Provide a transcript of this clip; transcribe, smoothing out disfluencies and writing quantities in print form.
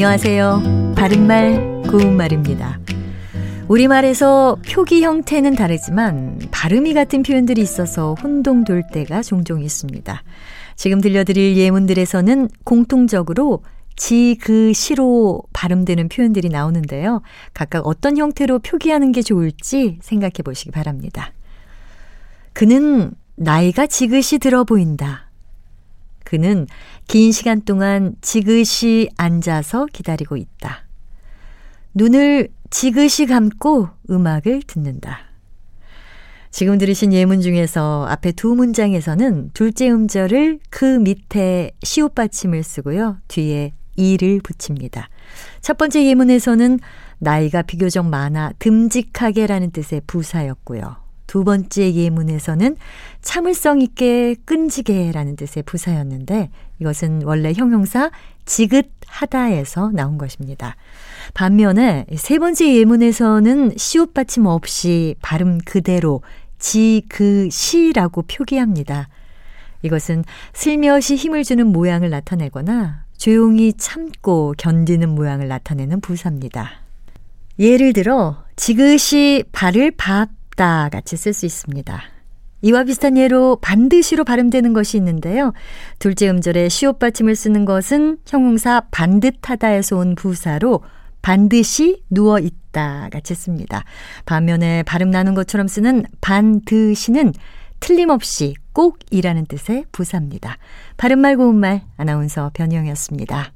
안녕하세요. 바른말 고운말입니다. 우리말에서 표기 형태는 다르지만 발음이 같은 표현들이 있어서 혼동될 때가 종종 있습니다. 지금 들려드릴 예문들에서는 공통적으로 지, 그, 시로 발음되는 표현들이 나오는데요. 각각 어떤 형태로 표기하는 게 좋을지 생각해 보시기 바랍니다. 그는 나이가 지그시 들어 보인다. 그는 긴 시간 동안 지그시 앉아서 기다리고 있다. 눈을 지그시 감고 음악을 듣는다. 지금 들으신 예문 중에서 앞에 두 문장에서는 둘째 음절을 그 밑에 시옷 받침을 쓰고요. 뒤에 이를 붙입니다. 첫 번째 예문에서는 나이가 비교적 많아 듬직하게라는 뜻의 부사였고요. 두 번째 예문에서는 참을성 있게 끈지게라는 뜻의 부사였는데 이것은 원래 형용사 지긋하다에서 나온 것입니다. 반면에 세 번째 예문에서는 시옷 받침 없이 발음 그대로 지, 그, 시라고 표기합니다. 이것은 슬며시 힘을 주는 모양을 나타내거나 조용히 참고 견디는 모양을 나타내는 부사입니다. 예를 들어 지그시 발을 밟다 같이 쓸 수 있습니다. 이와 비슷한 예로 반드시로 발음되는 것이 있는데요. 둘째 음절에 시옷 받침을 쓰는 것은 형용사 반듯하다에서 온 부사로 반드시 누워있다 같이 씁니다. 반면에 발음 나는 것처럼 쓰는 반드시는 틀림없이 꼭이라는 뜻의 부사입니다. 바른말 고운말 아나운서 변희영이었습니다.